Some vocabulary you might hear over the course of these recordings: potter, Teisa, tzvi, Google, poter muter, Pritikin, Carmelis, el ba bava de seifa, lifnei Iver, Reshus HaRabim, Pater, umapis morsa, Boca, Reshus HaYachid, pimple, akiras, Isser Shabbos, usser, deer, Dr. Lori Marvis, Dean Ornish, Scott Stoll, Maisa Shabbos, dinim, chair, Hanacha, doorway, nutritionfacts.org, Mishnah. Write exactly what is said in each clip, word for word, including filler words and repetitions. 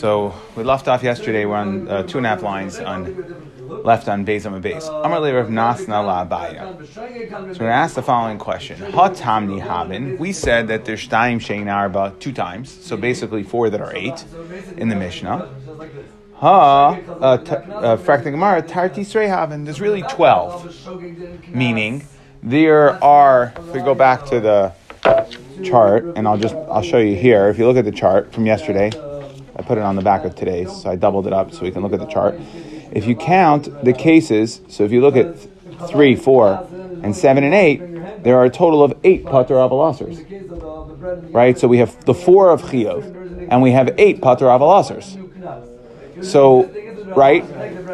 So we left off yesterday. We're on uh, two and a half lines on left on base on a base. Amar le Rav Nachman la Abaya. So we're going to ask the following question: Hatamni haben. We said that there's shtaim shein arba two times. So basically four that are eight in the Mishnah. Ha fracting Gemara tarti srei haben. There's really twelve, meaning there are. If we go back to the chart, and I'll just I'll show you here. If you look at the chart from yesterday. I put it on the back of today's, so I doubled it up so we can look at the chart. If you count the cases, so if you look at three, four, and seven, and eight, there are a total of eight poter aval assers, right? So we have the four of chiyov, and we have eight poter aval assers. So, right,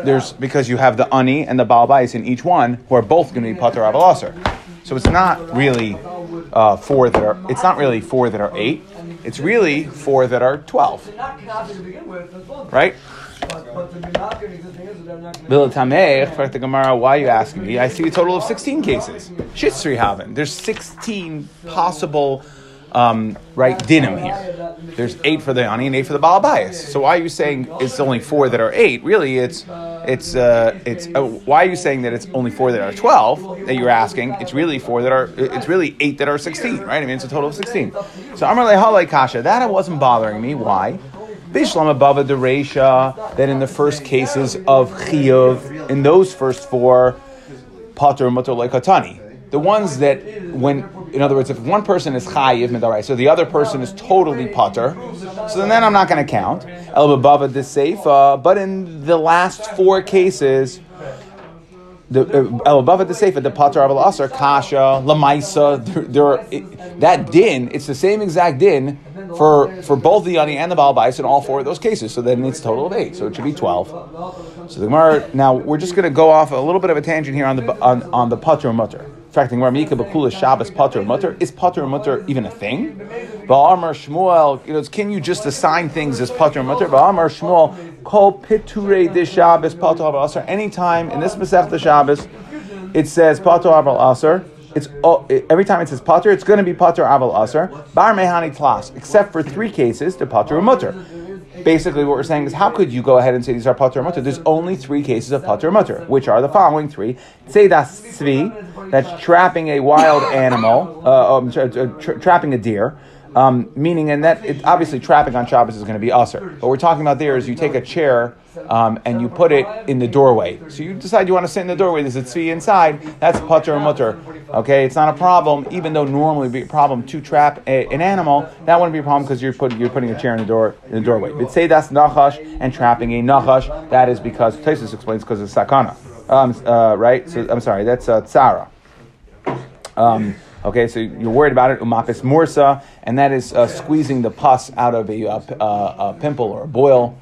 there's because you have the ani and the Baal Bais in each one, who are both going to be poter aval asser. So it's not really uh, four that are. It's not really four that are eight. It's really four that are twelve, right? Why are you asking me? I see a total of sixteen cases. Shitzri haven. There's sixteen possible, um, right, dinim here. There's eight for the ani and eight for the Baal Bais. So why are you saying it's only four that are eight? Really, it's it's uh, it's. Uh, why are you saying that it's only four that are twelve? That you're asking. It's really four that are. It's really eight that are sixteen, right? I mean, it's a total of sixteen. So Amar lehalei Kasha, that wasn't bothering me. Why? Bishlama bava de seifa, that in the first cases of chiyov, in those first four, poter muter lekatani, the ones that when, in other words, if one person is chayiv midarai, so the other person is totally poter, so then, then I'm not going to count. El ba bava de seifa, but in the last four cases. The el ba bava de seifa, the patur aval asser, kasha, lameisa, there, there are, it, that din. It's the same exact din for for both the ani and the Baal Bais in all four of those cases. So then it's a total of eight. So it should be twelve. So the Gemara. Now we're just going to go off a little bit of a tangent here on the on, on the poter muter. In fact, the Gemara Mika bakula Shabbos poter muter. Is poter muter even a thing? Ba'amar Shmuel, you know, can you just assign things as poter muter? Ba'amar Shmuel. Kol piture de Shabbos patur aval asser. Anytime in this Masechta Shabbos, it says patur aval asser. It's oh, it, every time it says patur, it's going to be patur aval asser. Bar mehani tlas, except for three cases, the patur muter. Basically, what we're saying is, how could you go ahead and say these are patur muter? There's only three cases of patur muter, which are the following three: tzedas tzvi, that's trapping a wild animal, uh, um, tra- tra- trapping a deer. Um, meaning, and that it, obviously trapping on Shabbos is going to be usser. What we're talking about there is you take a chair um, and you put it in the doorway. So you decide you want to sit in the doorway. There's a tzvi inside. That's poter muter. Okay, it's not a problem, even though normally it would be a problem to trap a, an animal. That wouldn't be a problem because you're putting you're putting a chair in the door in the doorway. But say that's nachash and trapping a nachash. That is because Teisa explains because of sakana. Um, uh, right? So I'm sorry. That's uh, tzara. Um, Okay, so you're worried about it, umapis morsa, and that is uh, squeezing the pus out of a, a, a, a pimple or a boil.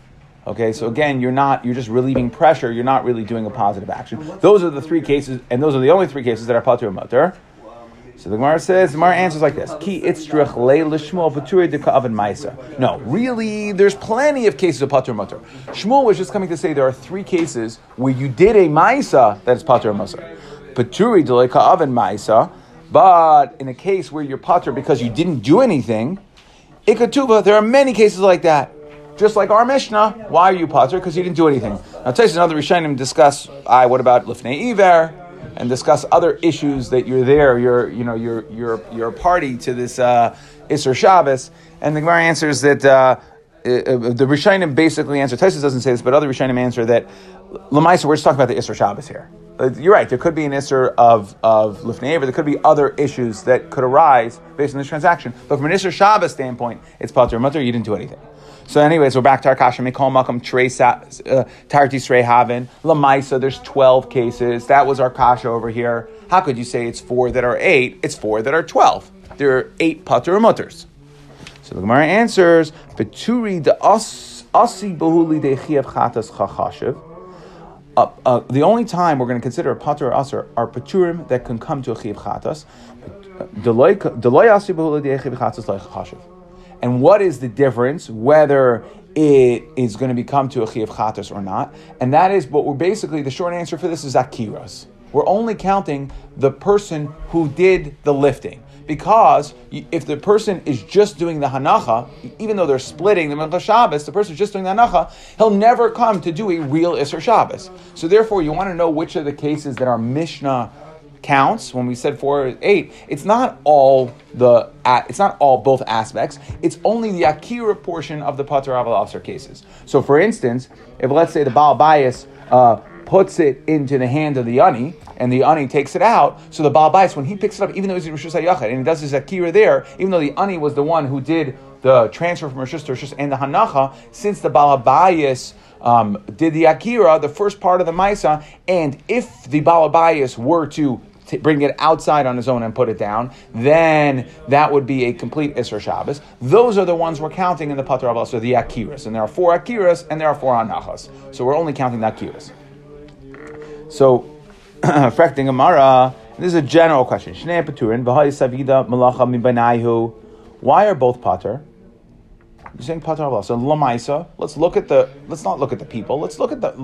Okay, so again, you're not, you're just relieving pressure. You're not really doing a positive action. Those are the three cases, and those are the only three cases that are patur muter. So the Gemara says, the Gemara answers like this: Ki itzrich le l'shmuel patur de ka'aven ma'isa. No, really, there's plenty of cases of patur muter. Shmuel was just coming to say there are three cases where you did a ma'isa that is patur muter. Paturi de le ka'aven ma'isa. But in a case where you're potter because you didn't do anything, ikatuba, there are many cases like that. Just like our Mishnah, why are you potter? Because you didn't do anything. Now, Teisa and other Rishinim discuss, I, what about lifnei iver, and discuss other issues that you're there, you're, you know, you're you're you're a party to this uh, Isser Shabbos, and the Gemara answers that uh, the Rishinim basically answer. Teisa doesn't say this, but other Rishinim answer that Lameisa, we're just talking about the Isser Shabbos here. You're right, there could be an Isser of, of Lifnei Eiver, there could be other issues that could arise based on this transaction. But from an Isser Shabbos standpoint, it's Pater, Mutter, you didn't do anything. So anyways, we're back to our Kasha. Mikol Makom Tarti Srei Haven, Lamaisa, there's twelve cases. That was our Kasha over here. How could you say it's four that are eight? It's four that are twelve. There are eight Pater Mutters. So the Gemara answers, Peturi de Asi Bahuli de Chiev Chatas Chachashiv. Uh, uh, the only time we're going to consider a patur aser are paturim that can come to a chiyuv chatas. And what is the difference whether it is going to become to a chiyuv chatas or not? And that is what we're basically, the short answer for this is akiras. We're only counting the person who did the lifting. because if the person is just doing the Hanacha, even though they're splitting the Mincha Shabbos, the person is just doing the Hanacha, he'll never come to do a real Isser Shabbos. So therefore, you want to know which are the cases that are Mishnah counts. When we said four, eight, it's not all the, it's not all both aspects. It's only the akira portion of the poter aval asser cases. So, for instance, if let's say the Baal Bais uh, puts it into the hand of the ani, and the ani takes it out, so the Baal Bais, when he picks it up, even though he's in Reshus HaYachid, and he does his akira there, even though the ani was the one who did the transfer from Reshus to Reshus and the Hanacha, since the Baal Bais um, did the akira, the first part of the ma'isa, and if the Baal Bais were to To bring it outside on his own and put it down, then that would be a complete Isser Shabbos. Those are the ones we're counting in the Pater, so the akiras. And there are four akiras and there are four hanachas. So we're only counting the akiras. So, affecting Gemara, this is a general question. Why are both Pater? You're saying Pater Aval. So Lameisa, let's look at the, let's not look at the people. Let's look at the,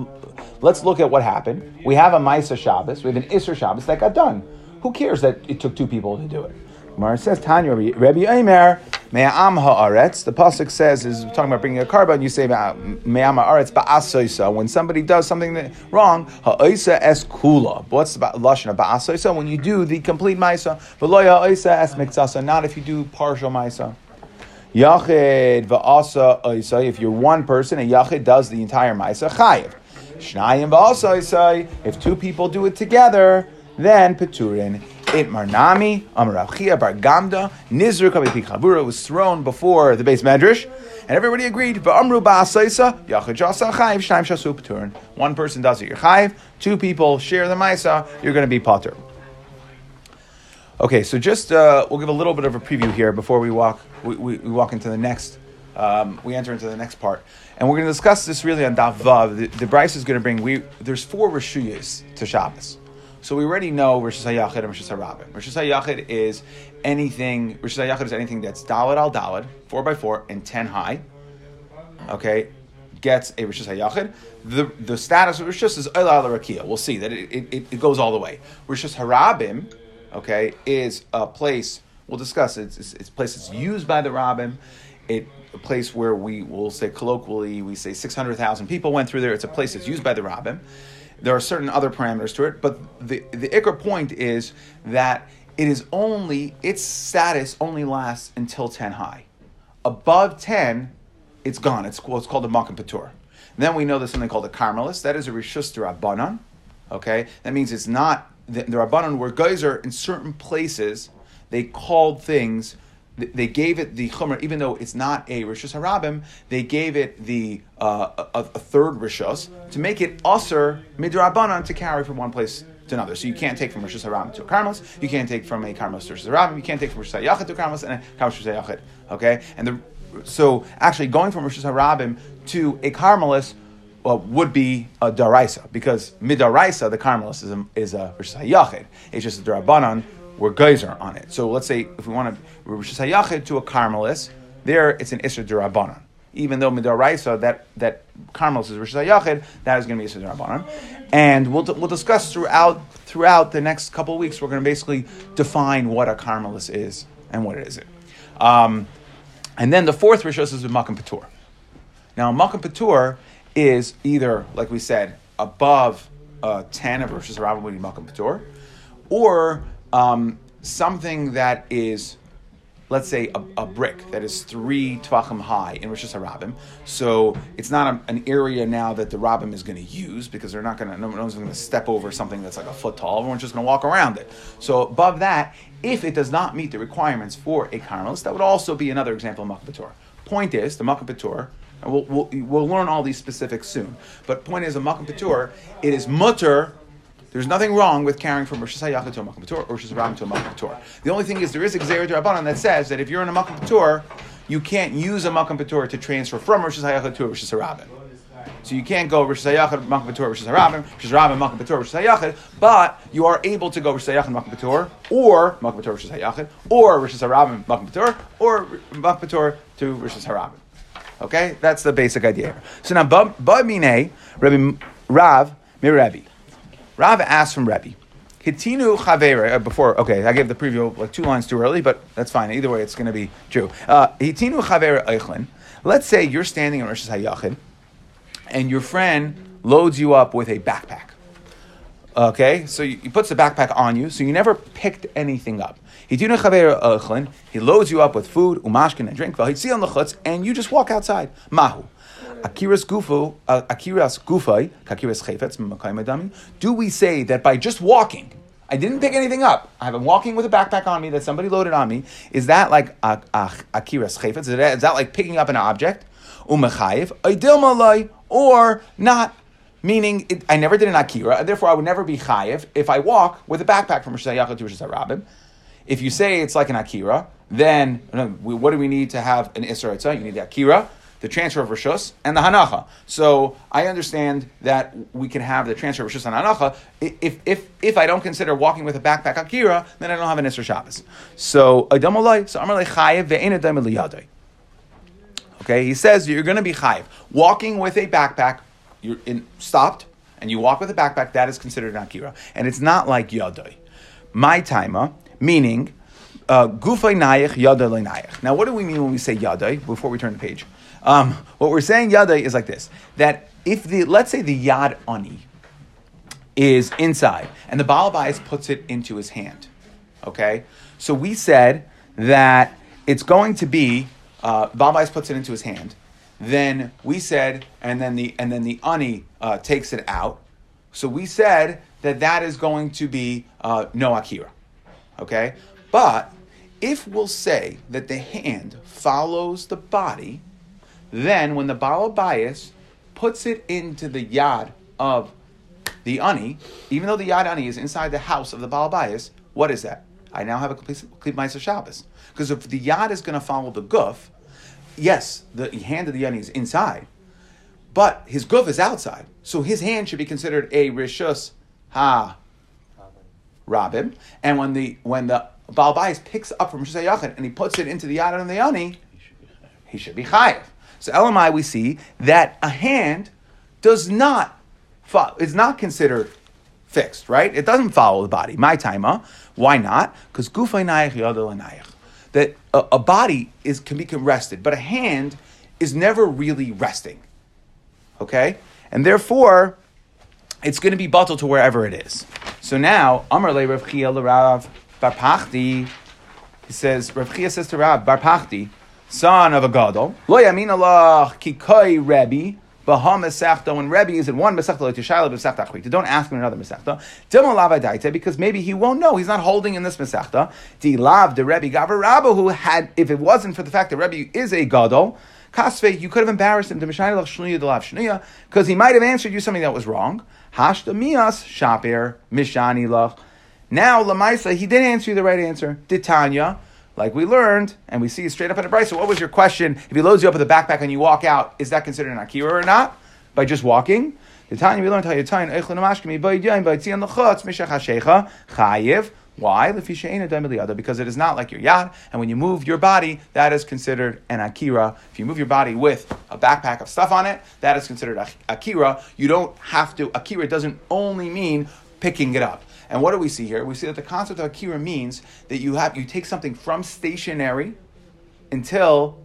let's look at what happened. We have a Maisa Shabbos. We have an Isser Shabbos that got done. Who cares that it took two people to do it? Gemara says, Tanya Rabbi Eimer, Me'am Ha'aretz. The Pasuk says, is talking about bringing a karba, and you say, Me'am Ha'aretz Ba'asoisa. When somebody does something that, wrong, Ha'oisa es kula. What's the Lashon of Ba'asoisa? When you do the complete Maisa. V'lo Ha'oisa es miktsasa. Not if you do partial Maisa. Yachid va'asa oisai. If you're one person, a yachid does the entire ma'isa chayev. Shnayim va'asa oisai. If two people do it together, then peturin. It marnami amravchia bar gamda nizruk abipi chavura was thrown before the Beis Medrash, and everybody agreed. Va'amru ba'asa oisai yachid jasa chayev shnayim shasu peturin. One person does it, you're chayev. Two people share the ma'isa, you're going to be poter. Okay, so just uh, we'll give a little bit of a preview here before we walk. We, we, we walk into the next. Um, we enter into the next part, and we're going to discuss this really on Daf Vav. The, the Bryce is going to bring. We there's four reshuyos to Shabbos, so we already know Reshus HaYachid and Reshus HaRabim. Reshus HaYachid is anything. Reshus HaYachid is anything that's dalad al dalad, four by four and ten high. Okay, gets a Reshus HaYachid. The the status of Reshus is el ba bava de seifa. We'll see that it, it it goes all the way. Reshus HaRabim. Okay, is a place we'll discuss. It's it's, it's places used by the Rabbim. It a place where we will say colloquially we say six hundred thousand people went through there. It's a place that's used by the Rabbim. There are certain other parameters to it, but the the Iker point is that it is only its status only lasts until ten high. Above ten, it's gone. It's what's called a Makom Petur. Then we know there's something called a Carmelis. That is a Reshus D'Rabbanan. Okay, that means it's not. The, the Rabbanon were geyser in certain places, they called things, they gave it the Chumrah, even though it's not a Reshus HaRabim, they gave it the uh, a, a third Reshus to make it usser midrabanan to carry from one place to another. So you can't take from Reshus HaRabim to a Carmelis, you can't take from a Carmelis to Reshus HaRabim, you can't take from Reshus HaYachid to a Carmelis, and a Carmelis to Reshus HaYachid. Okay? And the, so actually going from Reshus HaRabim to a Carmelis Uh, would be a daraisa, because midaraisa, the Carmelis is a, is a Reshus HaYachid. It's just a D'Rabbanan, we're geyser on it. So let's say if we want to Reshus HaYachid to a Carmelis, there it's an Isser D'Rabbanan. Even though midaraisa, that that Carmelis is Reshus HaYachid, that is going to be Isser D'Rabbanan. And we'll we'll discuss throughout throughout the next couple of weeks. We're going to basically define what a Carmelis is and what it isn't. Um, and then the fourth Reshus is with Makom Petur. Now Makom Petur is either, like we said, above uh, ten of Reshus HaRabim would be Makom Petur, or um, something that is, let's say, a, a brick that is three Tvachim high in Reshus HaRabim. So it's not a, an area now that the Rabbim is going to use, because they're not going to, no one's going to step over something that's like a foot tall. Everyone's just going to walk around it. So above that, if it does not meet the requirements for a Carmelis, that would also be another example of Makom Petur. Point is, the Makom Petur, and we'll, we'll, we'll learn all these specifics soon. But point is, a Makom Petur, it is mutter. There's nothing wrong with carrying from Reshus HaYachid to a Makom Petur or Reshus HaRabim to a Makom Petur. The only thing is, there is a Gzeira D'Rabbanan that says that if you're in a Makom Petur, you can't use a Makom Petur to transfer from Reshus HaYachid to a Reshus HaRabim. So you can't go Reshus HaYachid, Makom Petur, Reshus HaRabim, Reshus HaRabim, Makom Petur, Reshus HaYachid, but you are able to go Reshus HaYachid, Makom Petur, or Makom Petur, Reshus HaYachid, or Reshus HaRabim, Makom Petur, or Makom Petur to Reshus HaRabim. Okay, that's the basic idea. So now, Bab Minei, Rabbi Rav, Mir Rabbi. Rav asks from Rabbi, Hitinu Chavera, before, okay, I gave the preview like two lines too early, but that's fine. Either way, it's going to be true. Hitinu Chavera Eichlin. Let's say you're standing on Reshus HaYachid, and your friend loads you up with a backpack. Okay, so he puts the backpack on you, so you never picked anything up. He loads you up with food, umashkin, and drink, and you just walk outside. Mahu. Akiras gufu, akiras gufai, kakiras chayfetz, makayim adami. Do we say that by just walking, I didn't pick anything up, I have been walking with a backpack on me that somebody loaded on me, is that like akiras chayfetz? Is that like picking up an object? Umechayev, aidil malay, or not? Meaning, it, I never did an akira, and therefore I would never be chayev if I walk with a backpack from Reshus HaYachid to Reshus HaRabim. If you say it's like an akira, then we, what do we need to have an Isser Etzah? You need the akira, the transfer of Rishus, and the Hanacha. So I understand that we can have the transfer of Rishus and Hanacha. If if if I don't consider walking with a backpack akira, then I don't have an Isser Shabbos. So, Adam Olay, so Amar Lei chayev ve'en Adam Liyadai. Okay, he says you're going to be chayev. Walking with a backpack, you're in, stopped, and you walk with a backpack, that is considered an akira. And it's not like yadoi. My taima, meaning, gufay nayich, yadoi lenayich. Now, what do we mean when we say yadoi, before we turn the page? Um, what we're saying yadoi is like this, that if the, let's say the yad ani is inside, and the Baal Bais puts it into his hand, okay? So we said that it's going to be, uh, Baal Bais puts it into his hand, then we said, and then the and then the ani uh, takes it out. So we said that that is going to be uh, no akira, okay? But if we'll say that the hand follows the body, then when the Baal Bais puts it into the yad of the ani, even though the yad ani is inside the house of the Baal Bais, what is that? I now have a complete, complete ma'isa Shabbos. Because if the yad is going to follow the guf, yes, the hand of the ani is inside, but his guf is outside. So his hand should be considered a Reshus HaRabim. And when the when the Baal Bais picks up from Reshus HaYachid and he puts it into the yad and the ani, he should be chayev. So elamai, we see that a hand does not fo- is not considered fixed, right? It doesn't follow the body. My taima, why not? Because gufay nayich yadol nayich. That a, a body is can be rested, but a hand is never really resting, okay? And therefore, it's going to be bottled to wherever it is. So now, Amar le Rav Chia le Rav Bar Pachti, he says, Rav Chia says to Rav Bar Pachti, son of a gadol, lo yamin Allah ki koi Rebbe baha mesachta. When Rebbe is in one mesachta, lo tishayla b'mesachta achri. Don't ask him another mesachta. Demo lava daita, because maybe he won't know. He's not holding in this mesachta. Di lav the Rebbe gaver Rabba, who had, if it wasn't for the fact that Rebbe is a gadol, kasve, you could have embarrassed him. The mishayla shnuya de lav shnuya, because he might have answered you something that was wrong. Hashda mias shaper mishani lach. Now lamaisa, he did answer you the right answer. Ditanya. Like we learned, and we see straight up in the Brisa. So what was your question? If he loads you up with a backpack and you walk out, is that considered an akira or not? By just walking? The time we learned how you tie an eichlin amashkimi b'ydayin b'ytzian l'chutz mishach hashecha chayiv. Why? Because it is not like your yad, and when you move your body, that is considered an akira. If you move your body with a backpack of stuff on it, that is considered akira. You don't have to. Akira doesn't only mean picking it up. And what do we see here? We see that the concept of akira means that you have you take something from stationary until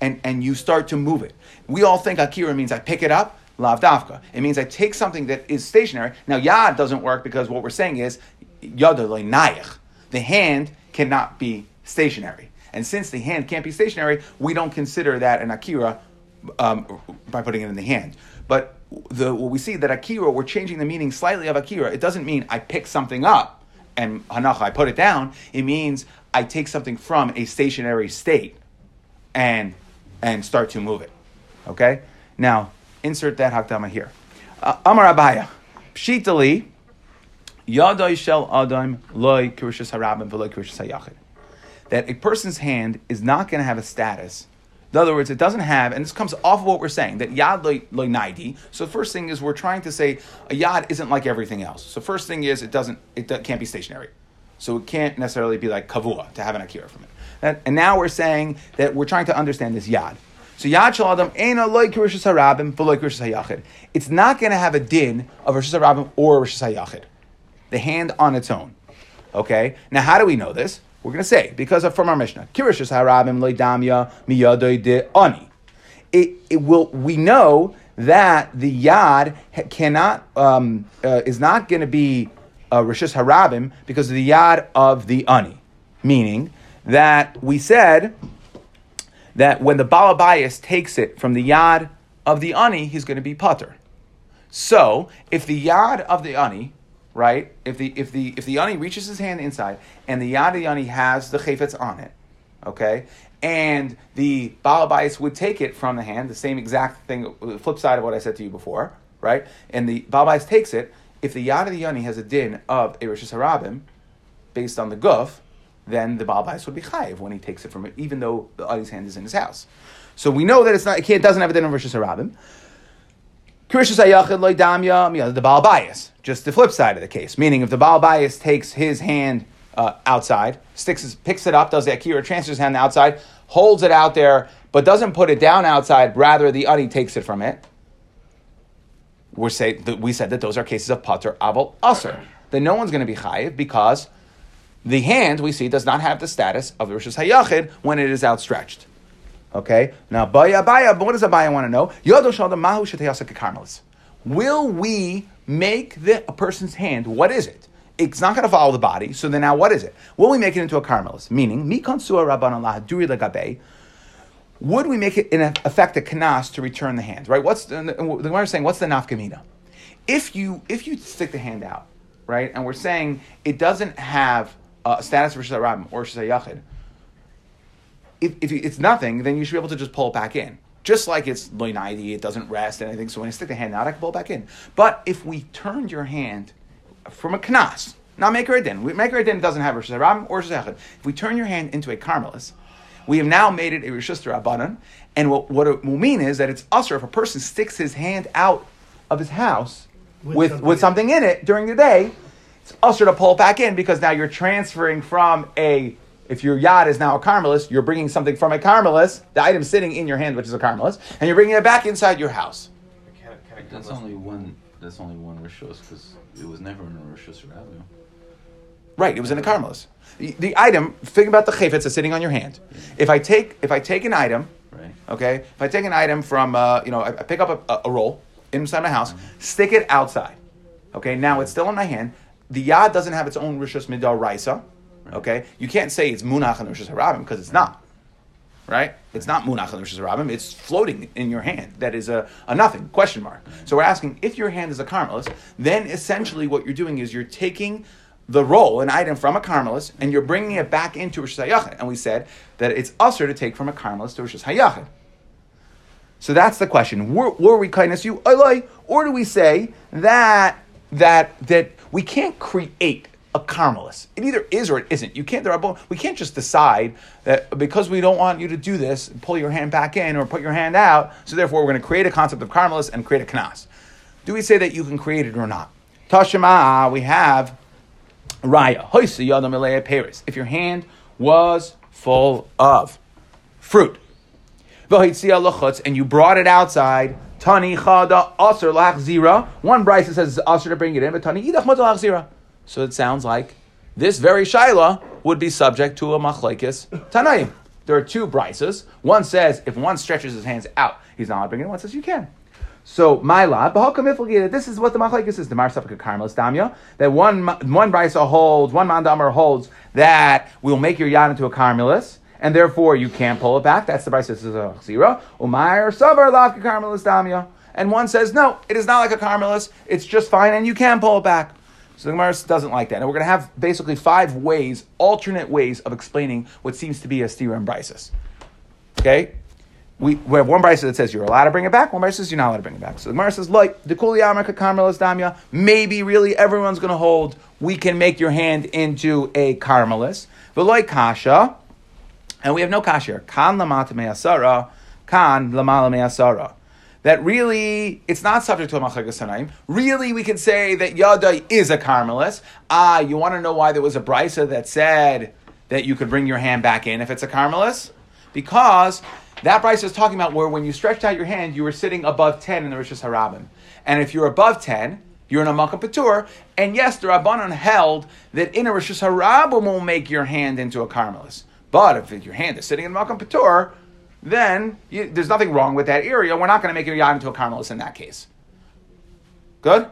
and, and you start to move it. We all think akira means I pick it up, lav davka. It means I take something that is stationary. Now yad doesn't work because what we're saying is yad lenayich. The hand cannot be stationary. And since the hand can't be stationary, we don't consider that an akira um, by putting it in the hand. But The, what we see that akira, we're changing the meaning slightly of akira. It doesn't mean I pick something up and hanacha, I put it down. It means I take something from a stationary state and and start to move it. Okay? Now, insert that hakdama here. Amar Abaya. Pshitali, yadai shel adam loy kirshus harabim v'loy kirshus hayachid. That a person's hand is not going to have a status. In other words, it doesn't have, and this comes off of what we're saying, that yad lo naidi. So the first thing is we're trying to say a yad isn't like everything else. So first thing is it doesn't, it can't be stationary. So it can't necessarily be like kavua, to have an akira from it. And, and now we're saying that we're trying to understand this yad. So yad shel adam eina lo kirshus harabim v'lo kirshus hayachid. It's not going to have a din of Reshus HaRabim or Reshus HaYachid. the hand on its own. Okay? Now, how do we know this? We're going to say, because of, from our Mishnah, Reshus HaRabim leidamya miyadoi de ani. It, it will, we know that the yad cannot, um, uh, is not going to be uh, Reshus HaRabim because of the yad of the ani. Meaning that we said that when the Baal Bais takes it from the yad of the ani, he's going to be poter. So if the yad of the ani, right, if the if the if the ani reaches his hand inside and the yad of the ani has the chayfetz on it, okay, and the Baal Bais would take it from the hand, the same exact thing, the flip side of what I said to you before, right? And the Baal Bais takes it. If the yad of the ani has a din of a Reshus HaRabim, based on the guf, then the Baal Bais would be chayiv when he takes it from it, even though the ani's hand is in his house. So we know that it's not. It doesn't have a din of Reshus HaRabim. Reshus HaYachid loy damya the Baal Bais. Just the flip side of the case, meaning if the Baal Bais takes his hand uh, outside, sticks his, picks it up, does the akira, transfers his hand outside, holds it out there, but doesn't put it down outside. Rather, the ani takes it from it. We're say that we said that those are cases of poter aval asser. That no one's going to be chayiv because the hand, we see, does not have the status of the Reshus HaYachid when it is outstretched. Okay? Now, baya baya, but what does Abaya want to know? Yodo shalda mahu sheteyasa kekarmelis. Will we make the, a person's hand, what is it? It's not going to follow the body, so then now what is it? Will we make it into a Carmelis? Meaning, mikan su'a rabbanan lahaduri lagabe. Would we make it, in effect, a kanas to return the hand? Right? What's the, the Gemara is saying, what's the nafkamina? If you, if you stick the hand out, right, and we're saying it doesn't have Uh, status of Reshus HaRabim or Reshus HaYachid, if, if it's nothing, then you should be able to just pull it back in. Just like it's loinaidi, it doesn't rest, anything. So when I stick the hand out, I can pull it back in. But if we turned your hand from a knas, not make her a din, we make her a din, doesn't have Reshus HaRabim or Reshus HaYachid. If we turn your hand into a Carmelis, we have now made it a Reshus HaRabbanan, and what, what it will mean is that it's usser if a person sticks his hand out of his house with, with, something, with something in it during the day. It's usher to pull back in because now you're transferring from a, if your yad is now a Carmelis, you're bringing something from a Carmelis, the item sitting in your hand, which is a Carmelis, and you're bringing it back inside your house. Can, can that's only one, that's only one Rishos because it was never in a Reshus HaRabim. Right, it was in a Carmelis. The, the item, think about the chayfetz that's sitting on your hand. Yeah. If I take, if I take an item, right. Okay, if I take an item from, uh, you know, I, I pick up a, a, a roll inside my house, mm-hmm. stick it outside. Okay, now it's still in my hand. The yad doesn't have its own rishus midar raisa, okay? You can't say it's munach and Reshus HaRabim because it's not, right? It's not munach and Reshus HaRabim. It's floating in your hand. That is a, a nothing, question mark. So we're asking, if your hand is a Carmelis, then essentially what you're doing is you're taking the roll, an item from a Carmelis, and you're bringing it back into Reshus HaYachid. And we said that it's usher to take from a Carmelis to Reshus HaYachid. So that's the question. Were, were we kindness you, or do we say that that that we can't create a Carmelis. It either is or it isn't. You can't. There are, we can't just decide that because we don't want you to do this, pull your hand back in or put your hand out, so therefore we're going to create a concept of Carmelis and create a knas. Do we say that you can create it or not? Tashema, we have raya. Hoisa yadam elei peres. If your hand was full of fruit, and you brought it outside, Tani chada aser lach zira. One brisa says it's aser to bring it in, but Tani idach mata lach zira. So it sounds like this very shaila would be subject to a machlekes tanaim. There are two brisas. One says if one stretches his hands out, he's not allowed to bring it in. One says you can. So my lab, this is what the machlekes is. The mar safka karmelis damya. That one one brisa holds, one mandamar holds that we'll make your yad into a karmelis, and therefore you can't pull it back. That's the price. This is a zero. Umayr savar lafka Carmelis damya. And one says, no, it is not like a Carmelis. It's just fine, and you can pull it back. So the Gemara doesn't like that. And we're going to have basically five ways, alternate ways of explaining what seems to be a stira and brises. Okay? We, we have one brisa that says you're allowed to bring it back. One brisa says you're not allowed to bring it back. So the Gemara says, like the kuli amrika Carmelis damya. Maybe really everyone's going to hold. We can make your hand into a Carmelis. But like Kasha. And we have no kasher. Kan lamata me'asara, kan lamala me'asara. That really, it's not subject to a machlekes tanaim. Really, we can say that yadai is a Carmelis. Ah, you want to know why there was a brisa that said that you could bring your hand back in if it's a Carmelis? Because that brisa is talking about where when you stretched out your hand, you were sitting above ten in the Reshus HaRabim. And if you're above ten, you're in a Makom Petur. And yes, the Rabbanon held that in a Reshus HaRabim will make your hand into a Carmelis. But if your hand is sitting in Makom Petur, then you, there's nothing wrong with that area. We're not going to make your yachid into a Carmelis in that case. Good?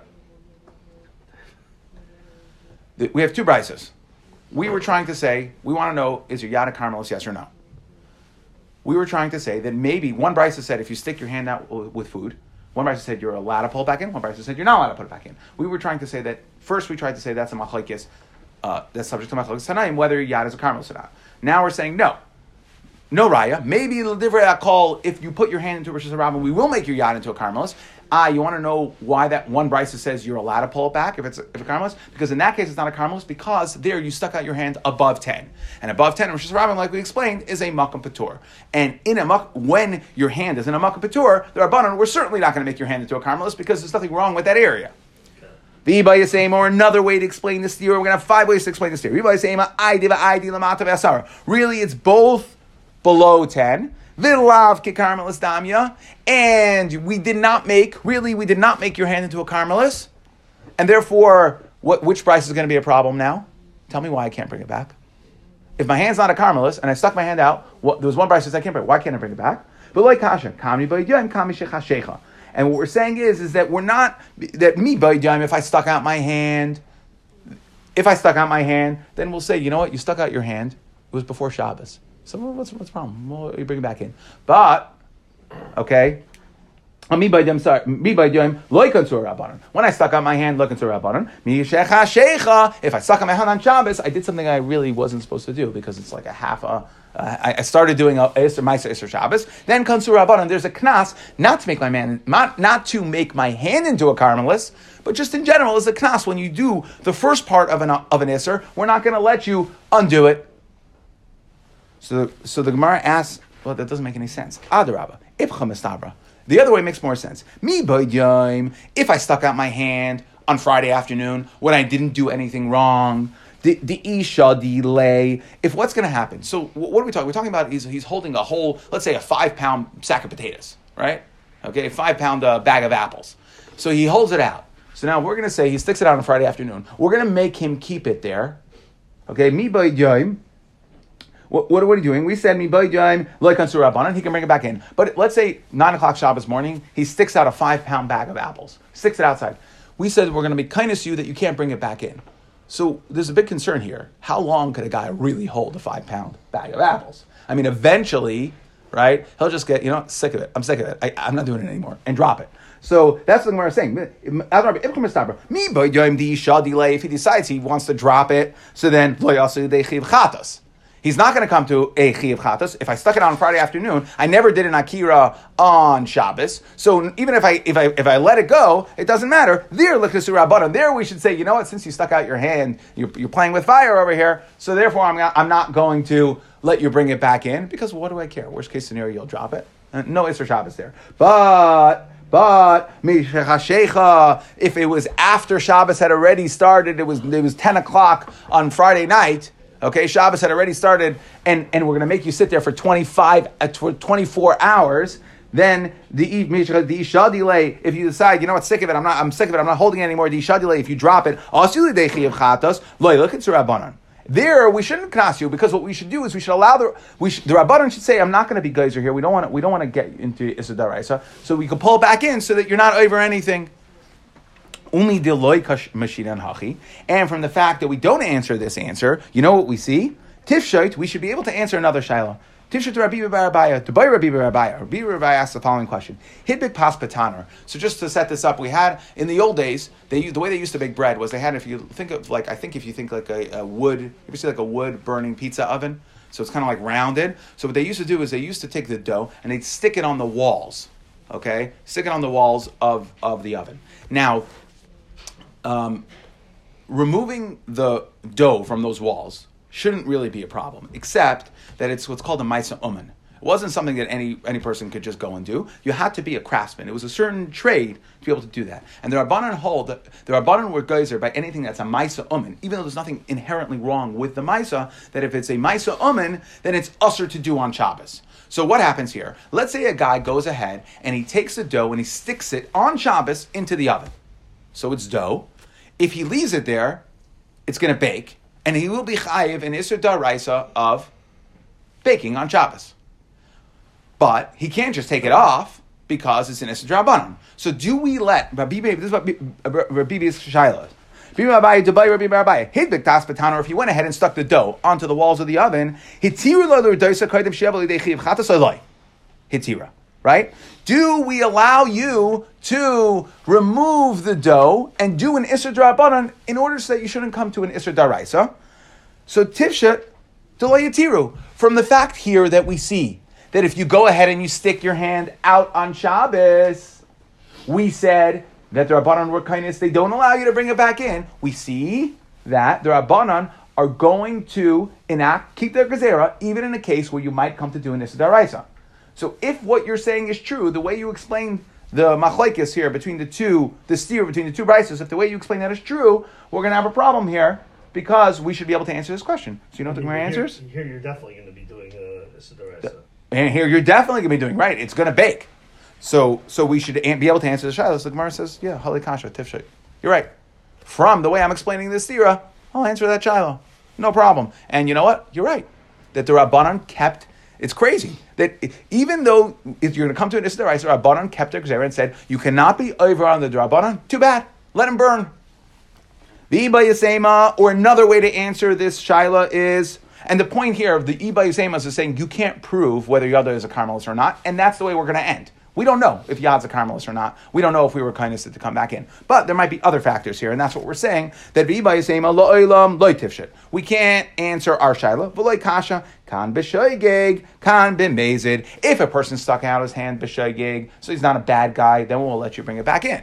We have two brises. We were trying to say, we want to know, is your yachid a Carmelis, yes or no? We were trying to say that maybe one brisa said, if you stick your hand out with food, one brisa said you're allowed to pull it back in, one brisa said you're not allowed to put it back in. We were trying to say that, first we tried to say that's a machlokes, uh, that's subject to machlokes tanaim, whether yachid is a Carmelis or not. Now we're saying no. No raya. Maybe the divrei call, if you put your hand into a Reshus HaRabim, we will make your yachid into a Carmelis. Ah, you want to know why that one brisa says you're allowed to pull it back if it's if a Carmelis? Because in that case, it's not a Carmelis because there you stuck out your hand above ten. And above ten, Reshus HaRabim, like we explained, is a Makom Petur. And in a mak- when your hand is in a Makom Petur, the Rabbanon, we're certainly not going to make your hand into a Carmelis because there's nothing wrong with that area. V'yibayaseim, or another way to explain this theory, we're going to have five ways to explain this theory. V'yibayaseim, ha'aydi va'aydi l'mata v'asara. Really, it's both below ten. Vilav ke Carmelis damya, and we did not make, really, we did not make your hand into a Carmelis, and therefore, what which price is going to be a problem now? Tell me why I can't bring it back. If my hand's not a Carmelis, and I stuck my hand out, what, there was one price that says I can't bring it, why can't I bring it back? But like Kasha, kamni b'yadayim, kamni shechashecha. And what we're saying is, is that we're not, that me b'yadayim, if I stuck out my hand, if I stuck out my hand, then we'll say, you know what, you stuck out your hand, it was before Shabbos. So what's what's the problem? Well, you bring it back in. But, okay, when I stuck out my hand, look into Rabbanon. If I stuck out my hand on Shabbos, I did something I really wasn't supposed to do because it's like a half a, uh, I started doing a Isser Maisa Isser Shabbos. Then comes to Rabbanon, there's a knas, not to make my man, not, not to make my hand into a Carmelis, but just in general is a knas. When you do the first part of an, of an Isser, we're not going to let you undo it. So the, so the Gemara asks, well, that doesn't make any sense. Adarabba, ipcha mistabra. The other way makes more sense. Mi b'yom, if I stuck out my hand on Friday afternoon when I didn't do anything wrong, the the isha delay. If what's going to happen? So what are we talking? We're talking about he's he's holding a whole, let's say a five pound sack of potatoes, right? Okay, five pound uh, bag of apples. So he holds it out. So now we're going to say he sticks it out on Friday afternoon. We're going to make him keep it there. Okay, mi b'yom. What, what are we doing? We said, Mibayim, like unto Rabbanon, he can bring it back in. But let's say nine o'clock Shabbos morning, he sticks out a five-pound bag of apples, sticks it outside. We said, we're going to be kindness to you that you can't bring it back in. So there's a big concern here. How long could a guy really hold a five-pound bag of apples? I mean, eventually, right, he'll just get, you know, sick of it. I'm sick of it. I, I'm not doing it anymore. And drop it. So that's what we're saying. If he decides he wants to drop it, so then, he's not going to come to a chiyov chatas. If I stuck it out on Friday afternoon, I never did an akira on Shabbos. So even if I if I if I let it go, it doesn't matter. There, l'chesur rabbanon. There, we should say, you know what? Since you stuck out your hand, you're, you're playing with fire over here. So therefore, I'm not, I'm not going to let you bring it back in because what do I care? Worst case scenario, you'll drop it. Uh, no Isser Shabbos there, but. But if it was after Shabbos had already started, it was it was ten o'clock on Friday night. Okay, Shabbos had already started, and, and we're going to make you sit there for twenty-five, uh, tw- twenty-four hours. Then the the isha delay. If you decide, you know what, sick of it. I'm not. I'm sick of it. I'm not holding it anymore. The isha delay. If you drop it, look at Rabbanon. There, we shouldn't knas you because what we should do is we should allow the we should, the Rabbanon should say, I'm not going to be geyser here. We don't want to. We don't want to get into Isser Daraisa. So we can pull back in so that you're not over anything. And from the fact that we don't answer this answer, you know what we see? Tifshait, we should be able to answer another Shiloh. Tifshait Rabbi Barabaya, to Rabbi Barabaya. Rabbi Barabaya asks the following question. Hidbik pas patanor. So just to set this up, we had, in the old days, they the way they used to bake bread was they had, if you think of like, I think if you think like a, a wood, if you see like a wood burning pizza oven, so it's kind of like rounded. So what they used to do is they used to take the dough and they'd stick it on the walls, okay? Stick it on the walls of, of the oven. Now, Um, removing the dough from those walls shouldn't really be a problem, except that it's what's called a ma'isa omen. It wasn't something that any any person could just go and do. You had to be a craftsman. It was a certain trade to be able to do that. And the Rabbanon hold that the Rabbanon were geyser by anything that's a ma'isa omen, even though there's nothing inherently wrong with the ma'isa, that if it's a ma'isa omen, then it's usser to do on Shabbos. So what happens here? Let's say a guy goes ahead and he takes the dough and he sticks it on Shabbos into the oven. so it's dough. If he leaves it there, it's going to bake, and he will be chayiv in Isser Daraisa of baking on Shabbos. But he can't just take it off because it's an Isser Drabanan. So do we let Rabbi Beis? This is what Rabbi Beis Shaila is. Or if he went ahead and stuck the dough onto the walls of the oven, hitira, right? Do we allow you to remove the dough and do an Isser Drabanan in order so that you shouldn't come to an Isser Daraisa? So Tivshat Delayatiru, from the fact here that we see that if you go ahead and you stick your hand out on Shabbos, we said that the Rabbanon were kindness, they don't allow you to bring it back in. We see that the Rabbanon are going to enact, keep their Gezerah, even in a case where you might come to do an Isser Daraisa. So if what you're saying is true, the way you explain the machlekes here between the two, the steer between the two brises, if the way you explain that is true, we're going to have a problem here because we should be able to answer this question. So you know what the Gemara answers? Here you're definitely going to be doing uh, Isser Daraisa. And here you're definitely going to be doing, right, it's going to bake. So so we should be able to answer the Shilas. The Gemara says, yeah, Hali Kasha, Tifshay. You're right. From the way I'm explaining this Sira, I'll answer that Shiloh. No problem. And you know what? You're right. That the Rabbanon kept, it's crazy. That it, even though if you're going to come to an Isser Daraisa, the Rabbanon kept their Gzera and said, you cannot be over on the Rabbanon. Too bad. Let him burn. The Iba Yasema, or another way to answer this Shiloh is, and the point here of the Iba Yuseimas is saying you can't prove whether Yada is a Carmelis or not, and that's the way we're going to end. We don't know if Yad's a Carmelis or not. We don't know if we were kindness to come back in. But there might be other factors here, and that's what we're saying, that Iba Yuseima lo olam lo tifshet. We can't answer our Shaila. V'lo kasha kan b'shoigeg kan b'mezid. If a person stuck out his hand b'shoigeg, so he's not a bad guy, then we'll let you bring it back in.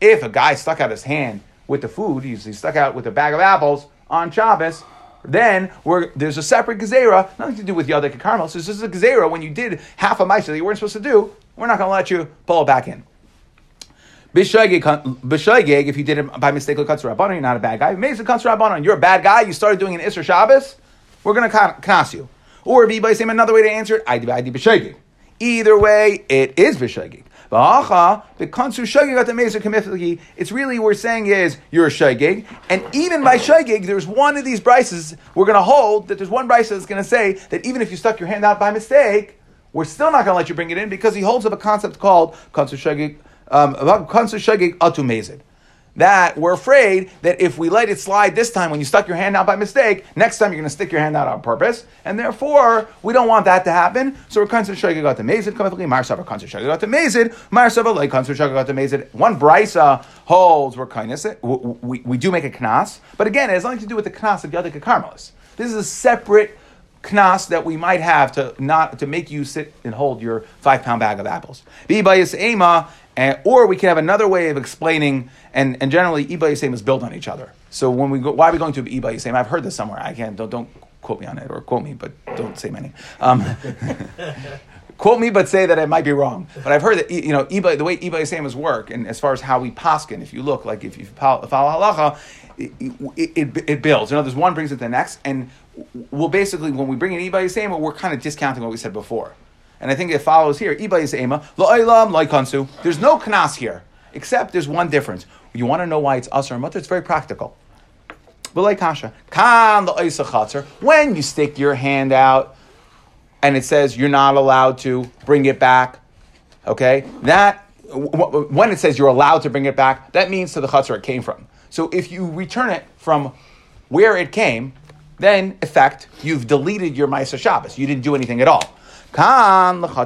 If a guy stuck out his hand with the food, he's, he stuck out with a bag of apples on Shabbos, then we're, there's a separate gezerah, nothing to do with Yadek and Carmelis. This is a gezerah when you did half a ma'isa that you weren't supposed to do. We're not going to let you pull it back in. B'shoigeg, if you did it by mistake, you're not a bad guy. You're a bad guy. You started doing an Isser Shabbos. We're going to knas you. Or if you another way to answer it, either way, it is b'shoigeg. It's really we're saying is you're a shaygig, and even by shaygig, there's one of these brises we're going to hold that there's one brise that's going to say that even if you stuck your hand out by mistake, we're still not going to let you bring it in because he holds up a concept called konsu shaygig, um, konsu shaygig atumezid. That we're afraid that if we let it slide this time when you stuck your hand out by mistake, next time you're going to stick your hand out on purpose, and therefore we don't want that to happen. So we're concerned shaygig got the mazid, Marsava concerned shaygig got the mazid, Marsava like concerned shaygig got the mazid. One brisa holds we're kindness. We, we we do make a knas, but again, it has nothing to do with the knas of Yadek Carmelis. This is a separate knas that we might have to not to make you sit and hold your five pound bag of apples. Bibayis ema. And, or we can have another way of explaining, and, and generally, Iba Yisem is built on each other. So when we go, why are we going to Iba Yisem? I've heard this somewhere. I can't, don't, don't quote me on it, or quote me, but don't say many. Um, quote me, but say that it might be wrong. But I've heard that, you know, Iba, the way Iba Yisem is work, and as far as how we paskin, if you look, like if you follow halacha, it, it, it, it builds. You know, there's one brings it to the next, and we'll basically, when we bring in Iba Yisem, we're kind of discounting what we said before. And I think it follows here. Iba is ema lo'olam lo'ikansu. There's no knas here, except there's one difference. You want to know why it's usser and mutter? It's very practical. V'loi kasha kan lo'isa chatzer. When you stick your hand out, and it says you're not allowed to bring it back. Okay, that when it says you're allowed to bring it back, that means to the chatzer it came from. So if you return it from where it came, then in effect you've deleted your ma'isa Shabbos. You didn't do anything at all. Just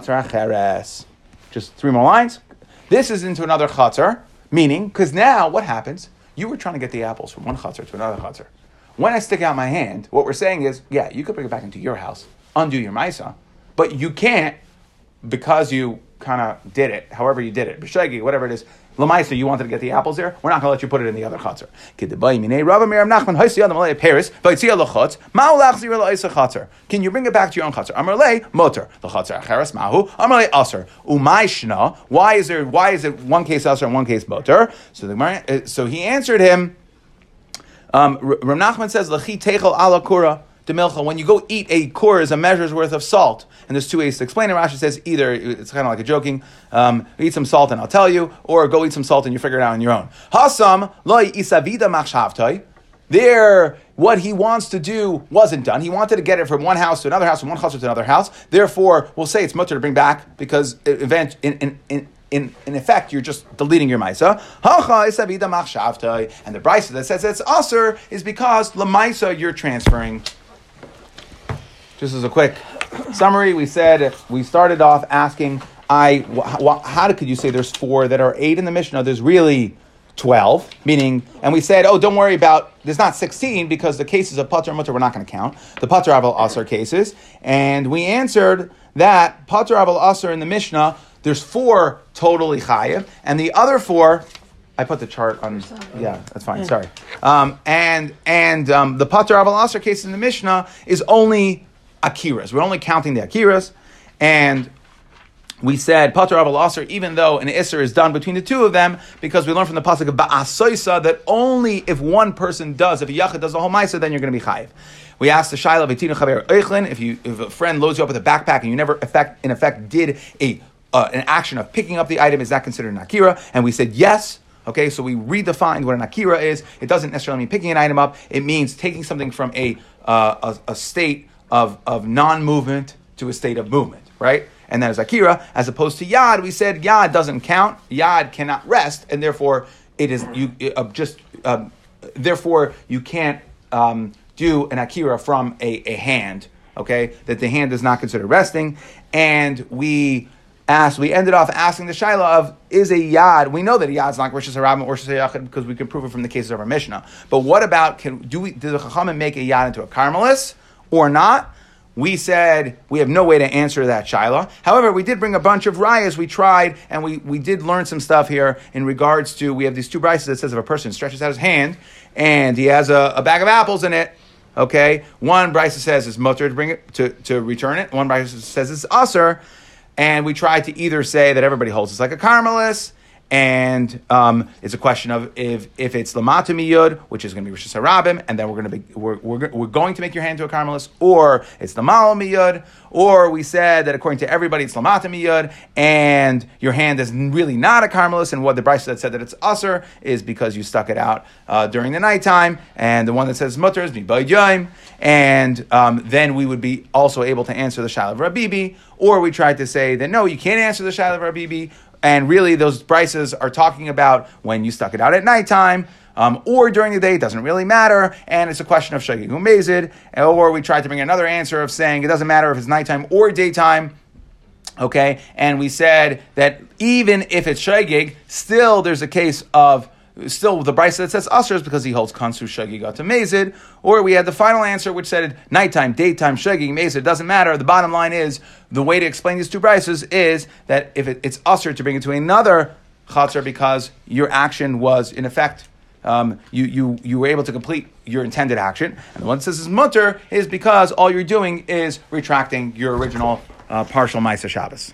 three more lines. This is into another chatzar, meaning, because now what happens? You were trying to get the apples from one chatzar to another chatzar. When I stick out my hand, what we're saying is, yeah, you could bring it back into your house, undo your ma'isa, but you can't because you kind of did it, however you did it, b'shegi, whatever it is. Lameisa, you wanted to get the apples there. We're not going to let you put it in the other chatzar. Can you bring it back to your own chatzar? Amarle moter the chatzar acheres mahu amarle aser umayshna. Why is there? Why is it one case aser and one case moter? So the so he answered him. Um, Rav Nachman says lachi techel ala kura. demelcha, when you go eat a kor, is a measure's worth of salt. And there's two ways to explain it. Rashi says either, it's kind of like a joking, um, eat some salt and I'll tell you, or go eat some salt and you figure it out on your own. Hasam loy isavida machshavtoi. There, what he wants to do wasn't done. He wanted to get it from one house to another house, from one chasr to another house. Therefore, we'll say it's mutter to bring back, because event, in, in, in, in, in effect, you're just deleting your ma'isa. And the brisa that says it's usser is because lameisa you're transferring. Just as a quick summary, we said, we started off asking, I, wh- wh- how could you say there's four that are eight in the Mishnah? There's really twelve, meaning, and we said, oh, don't worry about, there's not sixteen because the cases of poter muter we're not going to count, the poter aval asser cases, and we answered that poter aval asser in the Mishnah, there's four totally chayiv, and the other four, I put the chart on, yeah, that's fine, yeah. sorry, um, and and um, the poter aval asser case in the Mishnah is only akiras, we're only counting the akiras, and we said, patur aval asser, even though an isser is done between the two of them, because we learned from the pasuk of ba'asoisa that only if one person does, if a yachid does the whole ma'isa, then you're going to be chayiv. We asked the shayla, v'tinu chaver eichlin, if you if a friend loads you up with a backpack and you never, effect, in effect, did a uh, an action of picking up the item, is that considered an akira? And we said, yes. Okay, so we redefined what an akira is. It doesn't necessarily mean picking an item up. It means taking something from a uh, a, a state of, of non-movement to a state of movement, right? And that is akira, as opposed to yad. We said yad doesn't count. Yad cannot rest, and therefore it is you uh, just. Um, therefore, you can't um, do an akira from a, a hand. Okay, that the hand is not considered resting. And we asked. We ended off asking the shaila of is a yad. We know that a yad's not Reshus HaRabim or Reshus HaYachid because we can prove it from the cases of our Mishnah. But what about can do we? Did the Chachamim make a yad into a Carmelis or not? We said we have no way to answer that, Shiloh. However, we did bring a bunch of rayas. We tried, and we, we did learn some stuff here in regards to, we have these two brises that says if a person stretches out his hand and he has a, a bag of apples in it, okay, one brisa says it's mutter to bring it, to, to return it. One brisa says it's usser. And we tried to either say that everybody holds it's like a Carmelis, and um, it's a question of if if it's lamata miyud, which is going to be Reshus HaRabim, and then we're going to be we're we're, we're going to make your hand to a Carmelis, or it's lamal miyud, or we said that according to everybody it's lamata miyud, and your hand is really not a Carmelis, and what the brisa that said that it's usser is because you stuck it out uh, during the nighttime, and the one that says mutter is mibayim, and um, then we would be also able to answer the shaila of Rabibi, or we tried to say that no, you can't answer the shaila of Rabibi. And really, those brises are talking about when you stuck it out at nighttime um, or during the day. It doesn't really matter. And it's a question of shagig umezid. Or we tried to bring another answer of saying it doesn't matter if it's nighttime or daytime. Okay? And we said that even if it's shagig, still there's a case of still the brisa that says usser is because he holds kansu shagig atamezid. Or we had the final answer which said nighttime, daytime, shagig, mezid, doesn't matter. The bottom line is, the way to explain these two brises is that if it, it's usser to bring it to another chatzar because your action was, in effect, um, you, you, you were able to complete your intended action. And the one that says is mutter is because all you're doing is retracting your original uh, partial ma'isa Shabbos.